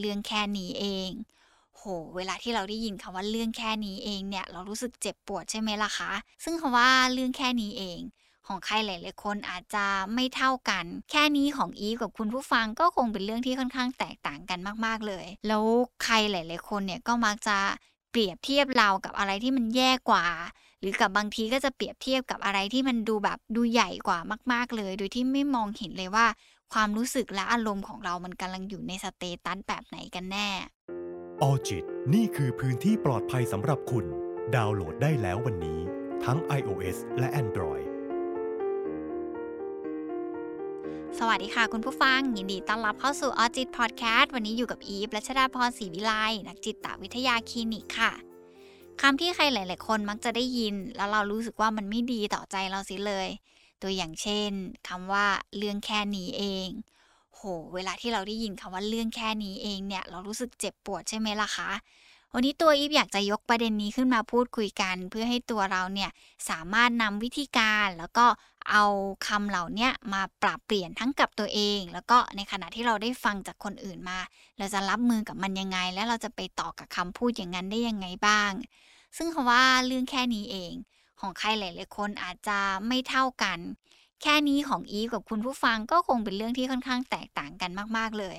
เรื่องแค่นี้เองโหเวลาที่เราได้ยินคำว่าเรื่องแค่นี้เองเนี่ยเรารู้สึกเจ็บปวดใช่ไหมล่ะคะซึ่งคำว่าเรื่องแค่นี้เองของใครหลายๆคนอาจจะไม่เท่ากันแค่นี้ของอีฟกับคุณผู้ฟังก็คงเป็นเรื่องที่ค่อนข้างแตกต่างกันมากๆเลยแล้วใครหลายๆคนเนี่ยก็มักจะเปรียบเทียบเรากับอะไรที่มันแย่กว่าหรือกับบางทีก็จะเปรียบเทียบกับอะไรที่มันดูแบบดูใหญ่กว่ามากๆเลยโดยที่ไม่มองเห็นเลยว่าความรู้สึกและอารมณ์ของเรามันกำลังอยู่ในสเตตัสแบบไหนกันแน่ออจิตนี่คือพื้นที่ปลอดภัยสำหรับคุณดาวน์โหลดได้แล้ววันนี้ทั้ง iOS และ Androidสวัสดีค่ะคุณผู้ฟังยินดีต้อนรับเข้าสู่ออจิตพอดแคสต์วันนี้อยู่กับอีฟรัชดาพรศรีวิไลนักจิตวิทยาคลินิกค่ะคำที่ใครหลายๆคนมักจะได้ยินแล้วเรารู้สึกว่ามันไม่ดีต่อใจเราสิเลยตัวอย่างเช่นคำว่าเรื่องแค่นี้เองโหเวลาที่เราได้ยินคำว่าเรื่องแค่นี้เองเนี่ยเรารู้สึกเจ็บปวดใช่ไหมล่ะคะวันนี้ตัวอีฟอยากจะยกประเด็นนี้ขึ้นมาพูดคุยกันเพื่อให้ตัวเราเนี่ยสามารถนำวิธีการแล้วก็เอาคำเหล่านี้มาปรับเปลี่ยนทั้งกับตัวเองแล้วก็ในขณะที่เราได้ฟังจากคนอื่นมาเราจะรับมือกับมันยังไงและเราจะไปต่อกับคำพูดอย่างนั้นได้ยังไงบ้างซึ่งคำว่าเรื่องแค่นี้เองของใครหลายๆคนอาจจะไม่เท่ากันแค่นี้ของอีฟกับคุณผู้ฟังก็คงเป็นเรื่องที่ค่อนข้างแตกต่างกันมากๆเลย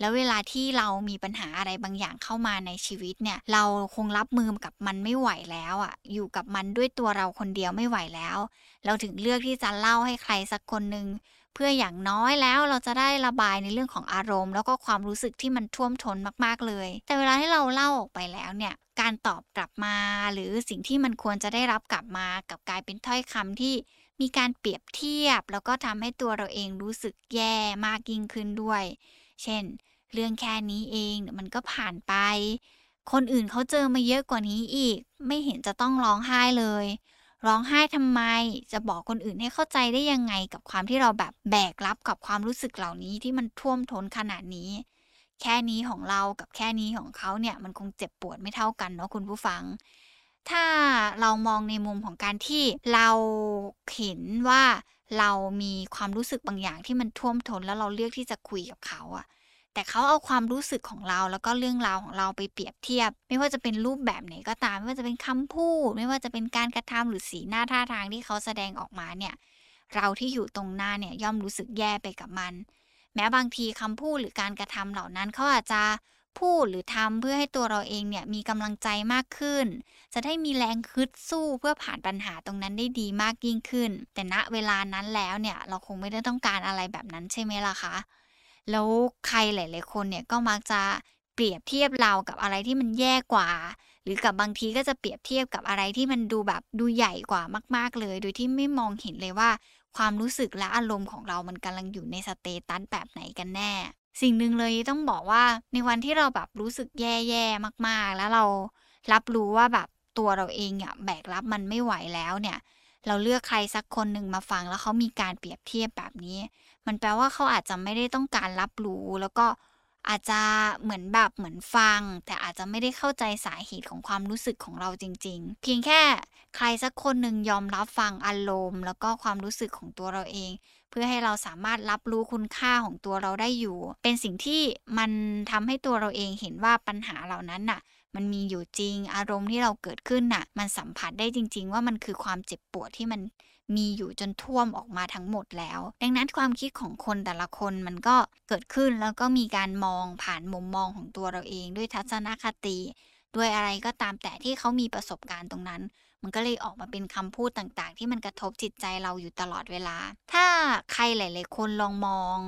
แล้วเวลาที่เรามีปัญหาอะไรบางอย่างเข้ามาในชีวิตเนี่ยเราคงรับมือกับมันไม่ไหวแล้วอ่ะอยู่กับมันด้วยตัวเราคนเดียวไม่ไหวแล้วเราถึงเลือกที่จะเล่าให้ใครสักคนนึงเพื่ออย่างน้อยแล้วเราจะได้ระบายในเรื่องของอารมณ์แล้วก็ความรู้สึกที่มันท่วมท้นมากๆเลยแต่เวลาที่เราเล่าออกไปแล้วเนี่ยการตอบกลับมาหรือสิ่งที่มันควรจะได้รับกลับมากับกลายเป็นถ้อยคำที่มีการเปรียบเทียบแล้วก็ทำให้ตัวเราเองรู้สึกแย่มากยิ่งขึ้นด้วยเช่นเรื่องแค่นี้เองมันก็ผ่านไปคนอื่นเขาเจอมาเยอะกว่านี้อีกไม่เห็นจะต้องร้องไห้เลยร้องไห้ทำไมจะบอกคนอื่นให้เข้าใจได้ยังไงกับความที่เราแบบแบกรับกับความรู้สึกเหล่านี้ที่มันท่วมท้นขนาดนี้แค่นี้ของเรากับแค่นี้ของเขาเนี่ยมันคงเจ็บปวดไม่เท่ากันเนาะคุณผู้ฟังถ้าเรามองในมุมของการที่เราเห็นว่าเรามีความรู้สึกบางอย่างที่มันท่วมท้นแล้วเราเลือกที่จะคุยกับเขาอะแต่เขาเอาความรู้สึกของเราแล้วก็เรื่องราวของเราไปเปรียบเทียบไม่ว่าจะเป็นรูปแบบไหนก็ตามไม่ว่าจะเป็นคำพูดไม่ว่าจะเป็นการกระทำหรือสีหน้าท่าทางที่เขาแสดงออกมาเนี่ยเราที่อยู่ตรงหน้าเนี่ยย่อมรู้สึกแย่ไปกับมันแม้บางทีคำพูดหรือการกระทำเหล่านั้นเขาอาจจะพูดหรือทำเพื่อให้ตัวเราเองเนี่ยมีกำลังใจมากขึ้นจะได้มีแรงฮึดสู้เพื่อผ่านปัญหาตรงนั้นได้ดีมากยิ่งขึ้นแต่ณเวลานั้นแล้วเนี่ยเราคงไม่ได้ต้องการอะไรแบบนั้นใช่ไหมล่ะคะแล้วใครหลายๆคนเนี่ยก็มักจะเปรียบเทียบเรากับอะไรที่มันแย่กว่าหรือกับบางทีก็จะเปรียบเทียบกับอะไรที่มันดูแบบดูใหญ่กว่ามากๆเลยโดยที่ไม่มองเห็นเลยว่าความรู้สึกและอารมณ์ของเรามันกำลังอยู่ในสเตตัสแบบไหนกันแน่สิ่งหนึ่งเลยต้องบอกว่าในวันที่เราแบบรู้สึกแย่ๆมากๆแล้วเรารับรู้ว่าแบบตัวเราเองเนี่ยแบกรับมันไม่ไหวแล้วเนี่ยเราเลือกใครสักคนหนึ่งมาฟังแล้วเขามีการเปรียบเทียบแบบนี้มันแปลว่าเขาอาจจะไม่ได้ต้องการรับรู้แล้วก็อาจจะเหมือนฟังแต่อาจจะไม่ได้เข้าใจสาเหตุของความรู้สึกของเราจริงๆเพียงแค่ใครสักคนหนึ่งยอมรับฟังอารมณ์แล้วก็ความรู้สึกของตัวเราเองเพื่อให้เราสามารถรับรู้คุณค่าของตัวเราได้อยู่เป็นสิ่งที่มันทำให้ตัวเราเองเห็นว่าปัญหาเหล่านั้นน่ะมันมีอยู่จริงอารมณ์ที่เราเกิดขึ้นน่ะมันสัมผัสได้จริงๆว่ามันคือความเจ็บปวดที่มันมีอยู่จนท่วมออกมาทั้งหมดแล้วดังนั้นความคิดของคนแต่ละคนมันก็เกิดขึ้นแล้วก็มีการมองผ่านมุมมองของตัวเราเองด้วยทัศนคติด้วยอะไรก็ตามแต่ที่เขามีประสบการณ์ตรงนั้นมันก็เลยออกมาเป็นคำพูดต่างๆที่มันกระทบจิตใจเราอยู่ตลอดเวลาถ้าใครหลายๆคนลองมอง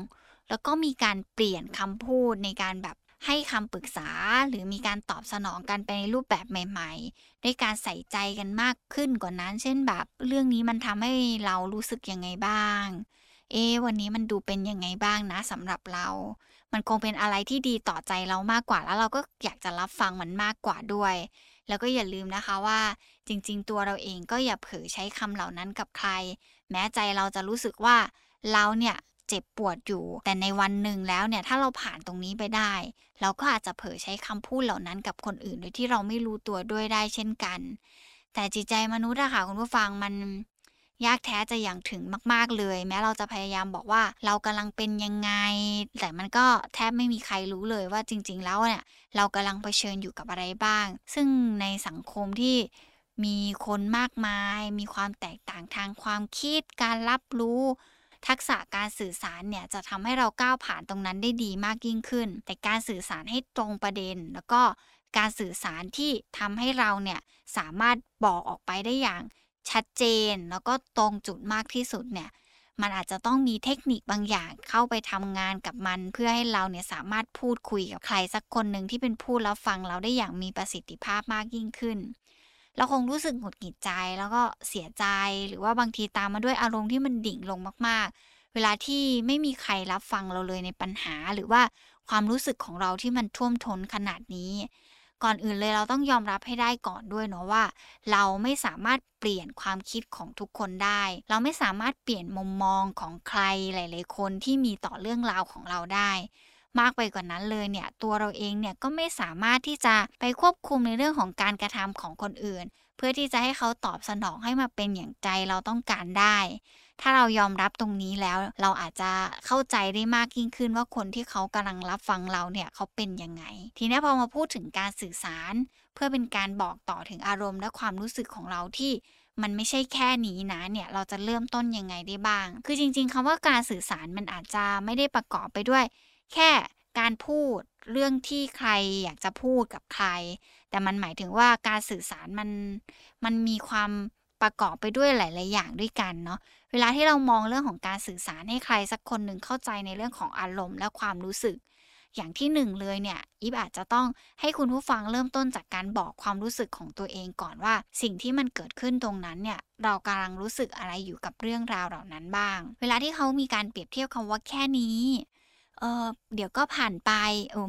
แล้วก็มีการเปลี่ยนคำพูดในการแบบให้คำปรึกษาหรือมีการตอบสนองกันไปในรูปแบบใหม่ๆด้วยการใส่ใจกันมากขึ้นกว่านั้นเช่นแบบเรื่องนี้มันทำให้เรารู้สึกยังไงบ้างวันนี้มันดูเป็นยังไงบ้างนะสำหรับเรามันคงเป็นอะไรที่ดีต่อใจเรามากกว่าแล้วเราก็อยากจะรับฟังมันมากกว่าด้วยแล้วก็อย่าลืมนะคะว่าจริงๆตัวเราเองก็อย่าเผลอใช้คำเหล่านั้นกับใครแม้ใจเราจะรู้สึกว่าเราเนี่ยเจ็บปวดอยู่แต่ในวันหนึ่งแล้วเนี่ยถ้าเราผ่านตรงนี้ไปได้เราก็อาจจะเผลอใช้คำพูดเหล่านั้นกับคนอื่นโดยที่เราไม่รู้ตัวด้วยได้เช่นกันแต่จิตใจมนุษย์อะค่ะคุณผู้ฟังมัน ยากแท้จะอย่างถึงมากๆเลยแม้เราจะพยายามบอกว่าเรากำลังเป็นยังไงแต่มันก็แทบไม่มีใครรู้เลยว่าจริงๆแล้วเนี่ยเรากำลังเผชิญอยู่กับอะไรบ้างซึ่งในสังคมที่มีคนมากมายมีความแตกต่างทางความคิดการรับรู้ทักษะการสื่อสารเนี่ยจะทำให้เราก้าวผ่านตรงนั้นได้ดีมากยิ่งขึ้นแต่การสื่อสารให้ตรงประเด็นแล้วก็การสื่อสารที่ทำให้เราเนี่ยสามารถบอกออกไปได้อย่างชัดเจนแล้วก็ตรงจุดมากที่สุดเนี่ยมันอาจจะต้องมีเทคนิคบางอย่างเข้าไปทำงานกับมันเพื่อให้เราเนี่ยสามารถพูดคุยกับใครสักคนหนึ่งที่เป็นผู้รับฟังเราได้อย่างมีประสิทธิภาพมากยิ่งขึ้นเราคงรู้สึกหงุดหงิดใจแล้วก็เสียใจหรือว่าบางทีตามมาด้วยอารมณ์ที่มันดิ่งลงมากๆเวลาที่ไม่มีใครรับฟังเราเลยในปัญหาหรือว่าความรู้สึกของเราที่มันท่วมท้นขนาดนี้ก่อนอื่นเลยเราต้องยอมรับให้ได้ก่อนด้วยเนาะว่าเราไม่สามารถเปลี่ยนความคิดของทุกคนได้เราไม่สามารถเปลี่ยนมุมมองของใครหลายๆคนที่มีต่อเรื่องราวของเราได้มากไปกว่านั้นเลยเนี่ยตัวเราเองเนี่ยก็ไม่สามารถที่จะไปควบคุมในเรื่องของการกระทำของคนอื่นเพื่อที่จะให้เขาตอบสนองให้มาเป็นอย่างใจเราต้องการได้ถ้าเรายอมรับตรงนี้แล้วเราอาจจะเข้าใจได้มากยิ่งขึ้นว่าคนที่เขากำลังรับฟังเราเนี่ยเขาเป็นยังไงทีนี้พอมาพูดถึงการสื่อสารเพื่อเป็นการบอกต่อถึงอารมณ์และความรู้สึกของเราที่มันไม่ใช่แค่นี้นะเนี่ยเราจะเริ่มต้นยังไงได้บ้างคือจริงๆคำว่าการสื่อสารมันอาจจะไม่ได้ประกอบไปด้วยแค่การพูดเรื่องที่ใครอยากจะพูดกับใครแต่มันหมายถึงว่าการสื่อสารมันมีความประกอบไปด้วยหลายๆอย่างด้วยกันเนาะเวลาที่เรามองเรื่องของการสื่อสารให้ใครสักคนหนึ่งเข้าใจในเรื่องของอารมณ์และความรู้สึกอย่างที่หนึ่งเลยเนี่ยอีฟอาจจะต้องให้คุณผู้ฟังเริ่มต้นจากการบอกความรู้สึกของตัวเองก่อนว่าสิ่งที่มันเกิดขึ้นตรงนั้นเนี่ยเรากำลังรู้สึกอะไรอยู่กับเรื่องราวเหล่านั้นบ้างเวลาที่เขามีการเปรียบเทียบคำว่าแค่นี้เดี๋ยวก็ผ่านไป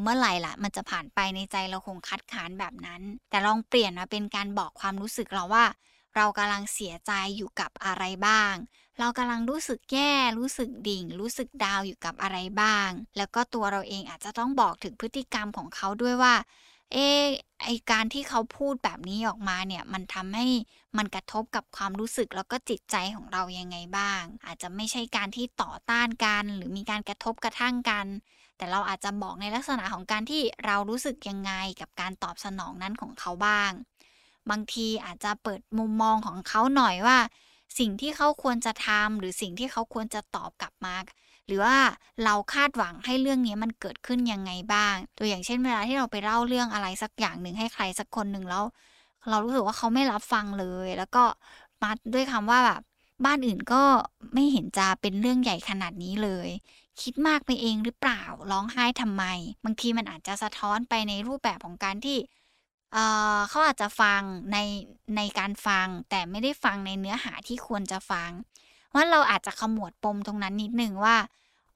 เมื่อไหร่ล่ะมันจะผ่านไปในใจเราคงคัดค้านแบบนั้นแต่ลองเปลี่ยนมาเป็นการบอกความรู้สึกเราว่าเรากำลังเสียใจอยู่กับอะไรบ้างเรากำลังรู้สึกแย่รู้สึกดิ่งรู้สึกดาวอยู่กับอะไรบ้างแล้วก็ตัวเราเองอาจจะต้องบอกถึงพฤติกรรมของเขาด้วยว่าไอการที่เขาพูดแบบนี้ออกมาเนี่ยมันทำให้มันกระทบกับความรู้สึกแล้วก็จิตใจของเรายังไงบ้างอาจจะไม่ใช่การที่ต่อต้านกันหรือมีการกระทบกระทั่งกันแต่เราอาจจะบอกในลักษณะของการที่เรารู้สึกยังไงกับการตอบสนองนั้นของเขาบ้างบางทีอาจจะเปิดมุมมองของเขาหน่อยว่าสิ่งที่เขาควรจะทำหรือสิ่งที่เขาควรจะตอบกลับมาหรือว่าเราคาดหวังให้เรื่องนี้มันเกิดขึ้นยังไงบ้างตัวอย่างเช่นเวลาที่เราไปเล่าเรื่องอะไรสักอย่างหนึ่งให้ใครสักคนหนึ่งแล้วเรารู้สึกว่าเขาไม่รับฟังเลยแล้วก็มาด้วยคำว่าแบบบ้านอื่นก็ไม่เห็นจะเป็นเรื่องใหญ่ขนาดนี้เลยคิดมากไปเองหรือเปล่าร้องไห้ทำไมบางทีมันอาจจะสะท้อนไปในรูปแบบของการที่เขาอาจจะฟังในการฟังแต่ไม่ได้ฟังในเนื้อหาที่ควรจะฟังว่าเราอาจจะขมวดปมตรงนั้นนิดนึงว่า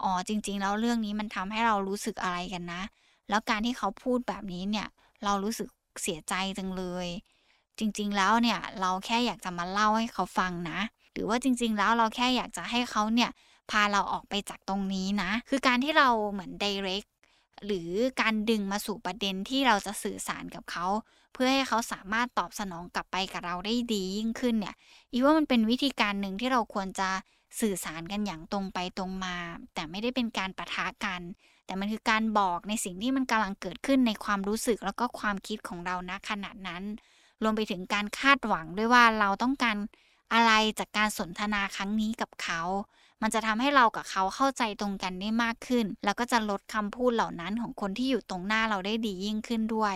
อ๋อจริงๆแล้วเรื่องนี้มันทำให้เรารู้สึกอะไรกันนะแล้วการที่เขาพูดแบบนี้เนี่ยเรารู้สึกเสียใจจังเลยจริงๆแล้วเนี่ยเราแค่อยากจะมาเล่าให้เขาฟังนะหรือว่าจริงๆแล้วเราแค่อยากจะให้เขาเนี่ยพาเราออกไปจากตรงนี้นะคือการที่เราเหมือน directหรือการดึงมาสู่ประเด็นที่เราจะสื่อสารกับเขาเพื่อให้เขาสามารถตอบสนองกลับไปกับเราได้ดียิ่งขึ้นเนี่ยอีว่ามันเป็นวิธีการหนึ่งที่เราควรจะสื่อสารกันอย่างตรงไปตรงมาแต่ไม่ได้เป็นการปะทะกันแต่มันคือการบอกในสิ่งที่มันกำลังเกิดขึ้นในความรู้สึกแล้วก็ความคิดของเราณขณะนั้นรวมไปถึงการคาดหวังด้วยว่าเราต้องการอะไรจากการสนทนาครั้งนี้กับเขามันจะทำให้เรากับเขาเข้าใจตรงกันได้มากขึ้นแล้วก็จะลดคำพูดเหล่านั้นของคนที่อยู่ตรงหน้าเราได้ดียิ่งขึ้นด้วย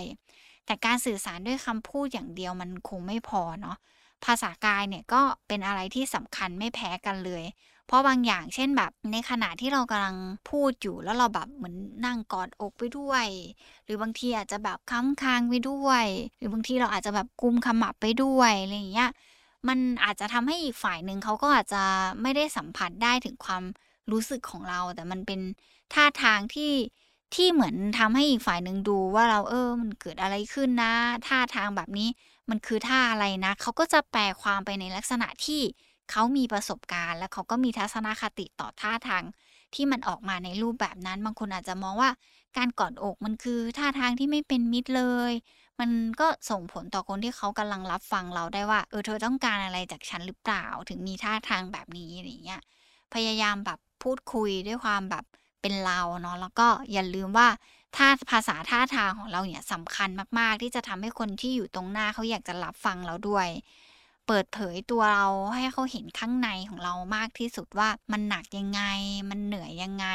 แต่การสื่อสารด้วยคำพูดอย่างเดียวมันคงไม่พอเนาะภาษากายเนี่ยก็เป็นอะไรที่สำคัญไม่แพ้กันเลยเพราะบางอย่างเช่นแบบในขณะที่เรากำลังพูดอยู่แล้วเราแบบเหมือนนั่งกอดอกไปด้วยหรือบางทีอาจจะแบบค้ำคางไปด้วยหรือบางทีเราอาจจะแบบกุมขมับไปด้วยอะไรอย่างเงี้ยมันอาจจะทำให้อีกฝ่ายหนึ่งเขาก็อาจจะไม่ได้สัมผัสได้ถึงความรู้สึกของเราแต่มันเป็นท่าทางที่เหมือนทำให้อีกฝ่ายหนึ่งดูว่าเรามันเกิดอะไรขึ้นนะท่าทางแบบนี้มันคือท่าอะไรนะเขาก็จะแปลความไปในลักษณะที่เขามีประสบการณ์และเขาก็มีทัศนคติต่อท่าทาง ที่มันออกมาในรูปแบบนั้นบางคนอาจจะมองว่าการกอดอกมันคือท่าทางที่ไม่เป็นมิตรเลยมันก็ส่งผลต่อคนที่เขากำลังรับฟังเราได้ว่าเธอต้องการอะไรจากฉันหรือเปล่าถึงมีท่าทางแบบนี้อะไรเงี้ยพยายามแบบพูดคุยด้วยความแบบเป็นเราเนาะแล้วก็อย่าลืมว่าถ้าภาษาท่าทางของเราเนี่ยสำคัญมากๆที่จะทำให้คนที่อยู่ตรงหน้าเขาอยากจะรับฟังเราด้วยเปิดเผยตัวเราให้เขาเห็นข้างในของเรามากที่สุดว่ามันหนักยังไงมันเหนื่อยยังไง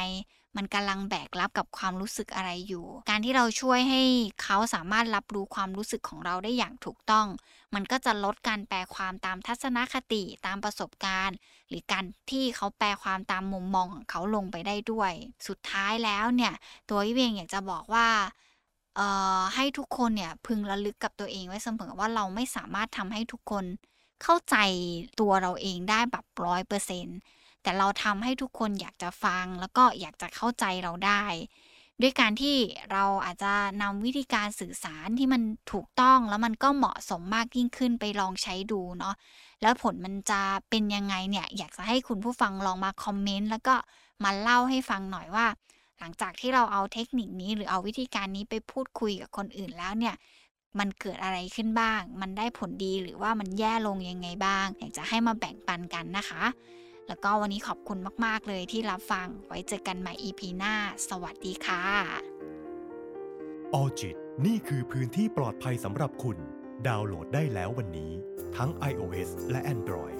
มันกำลังแบกรับกับความรู้สึกอะไรอยู่การที่เราช่วยให้เขาสามารถรับรู้ความรู้สึกของเราได้อย่างถูกต้องมันก็จะลดการแปลความตามทัศนคติตามประสบการณ์หรือการที่เขาแปลความตามมุมมองของเขาลงไปได้ด้วยสุดท้ายแล้วเนี่ยตัวพี่เวียงอยากจะบอกว่าให้ทุกคนเนี่ยพึงระลึกกับตัวเองไว้เสมอว่าเราไม่สามารถทำให้ทุกคนเข้าใจตัวเราเองได้แบบ 100%แต่เราทำให้ทุกคนอยากจะฟังแล้วก็อยากจะเข้าใจเราได้ด้วยการที่เราอาจจะนำวิธีการสื่อสารที่มันถูกต้องแล้วมันก็เหมาะสมมากยิ่งขึ้นไปลองใช้ดูเนาะแล้วผลมันจะเป็นยังไงเนี่ยอยากจะให้คุณผู้ฟังลองมาคอมเมนต์แล้วก็มาเล่าให้ฟังหน่อยว่าหลังจากที่เราเอาเทคนิคนี้หรือเอาวิธีการนี้ไปพูดคุยกับคนอื่นแล้วเนี่ยมันเกิดอะไรขึ้นบ้างมันได้ผลดีหรือว่ามันแย่ลงยังไงบ้างอยากจะให้มาแบ่งปันกันนะคะแล้วก็วันนี้ขอบคุณมากๆเลยที่รับฟังไว้เจอกันใหม่ EP หน้าสวัสดีค่ะออจิตนี่คือพื้นที่ปลอดภัยสำหรับคุณดาวน์โหลดได้แล้ววันนี้ทั้ง iOS และ Android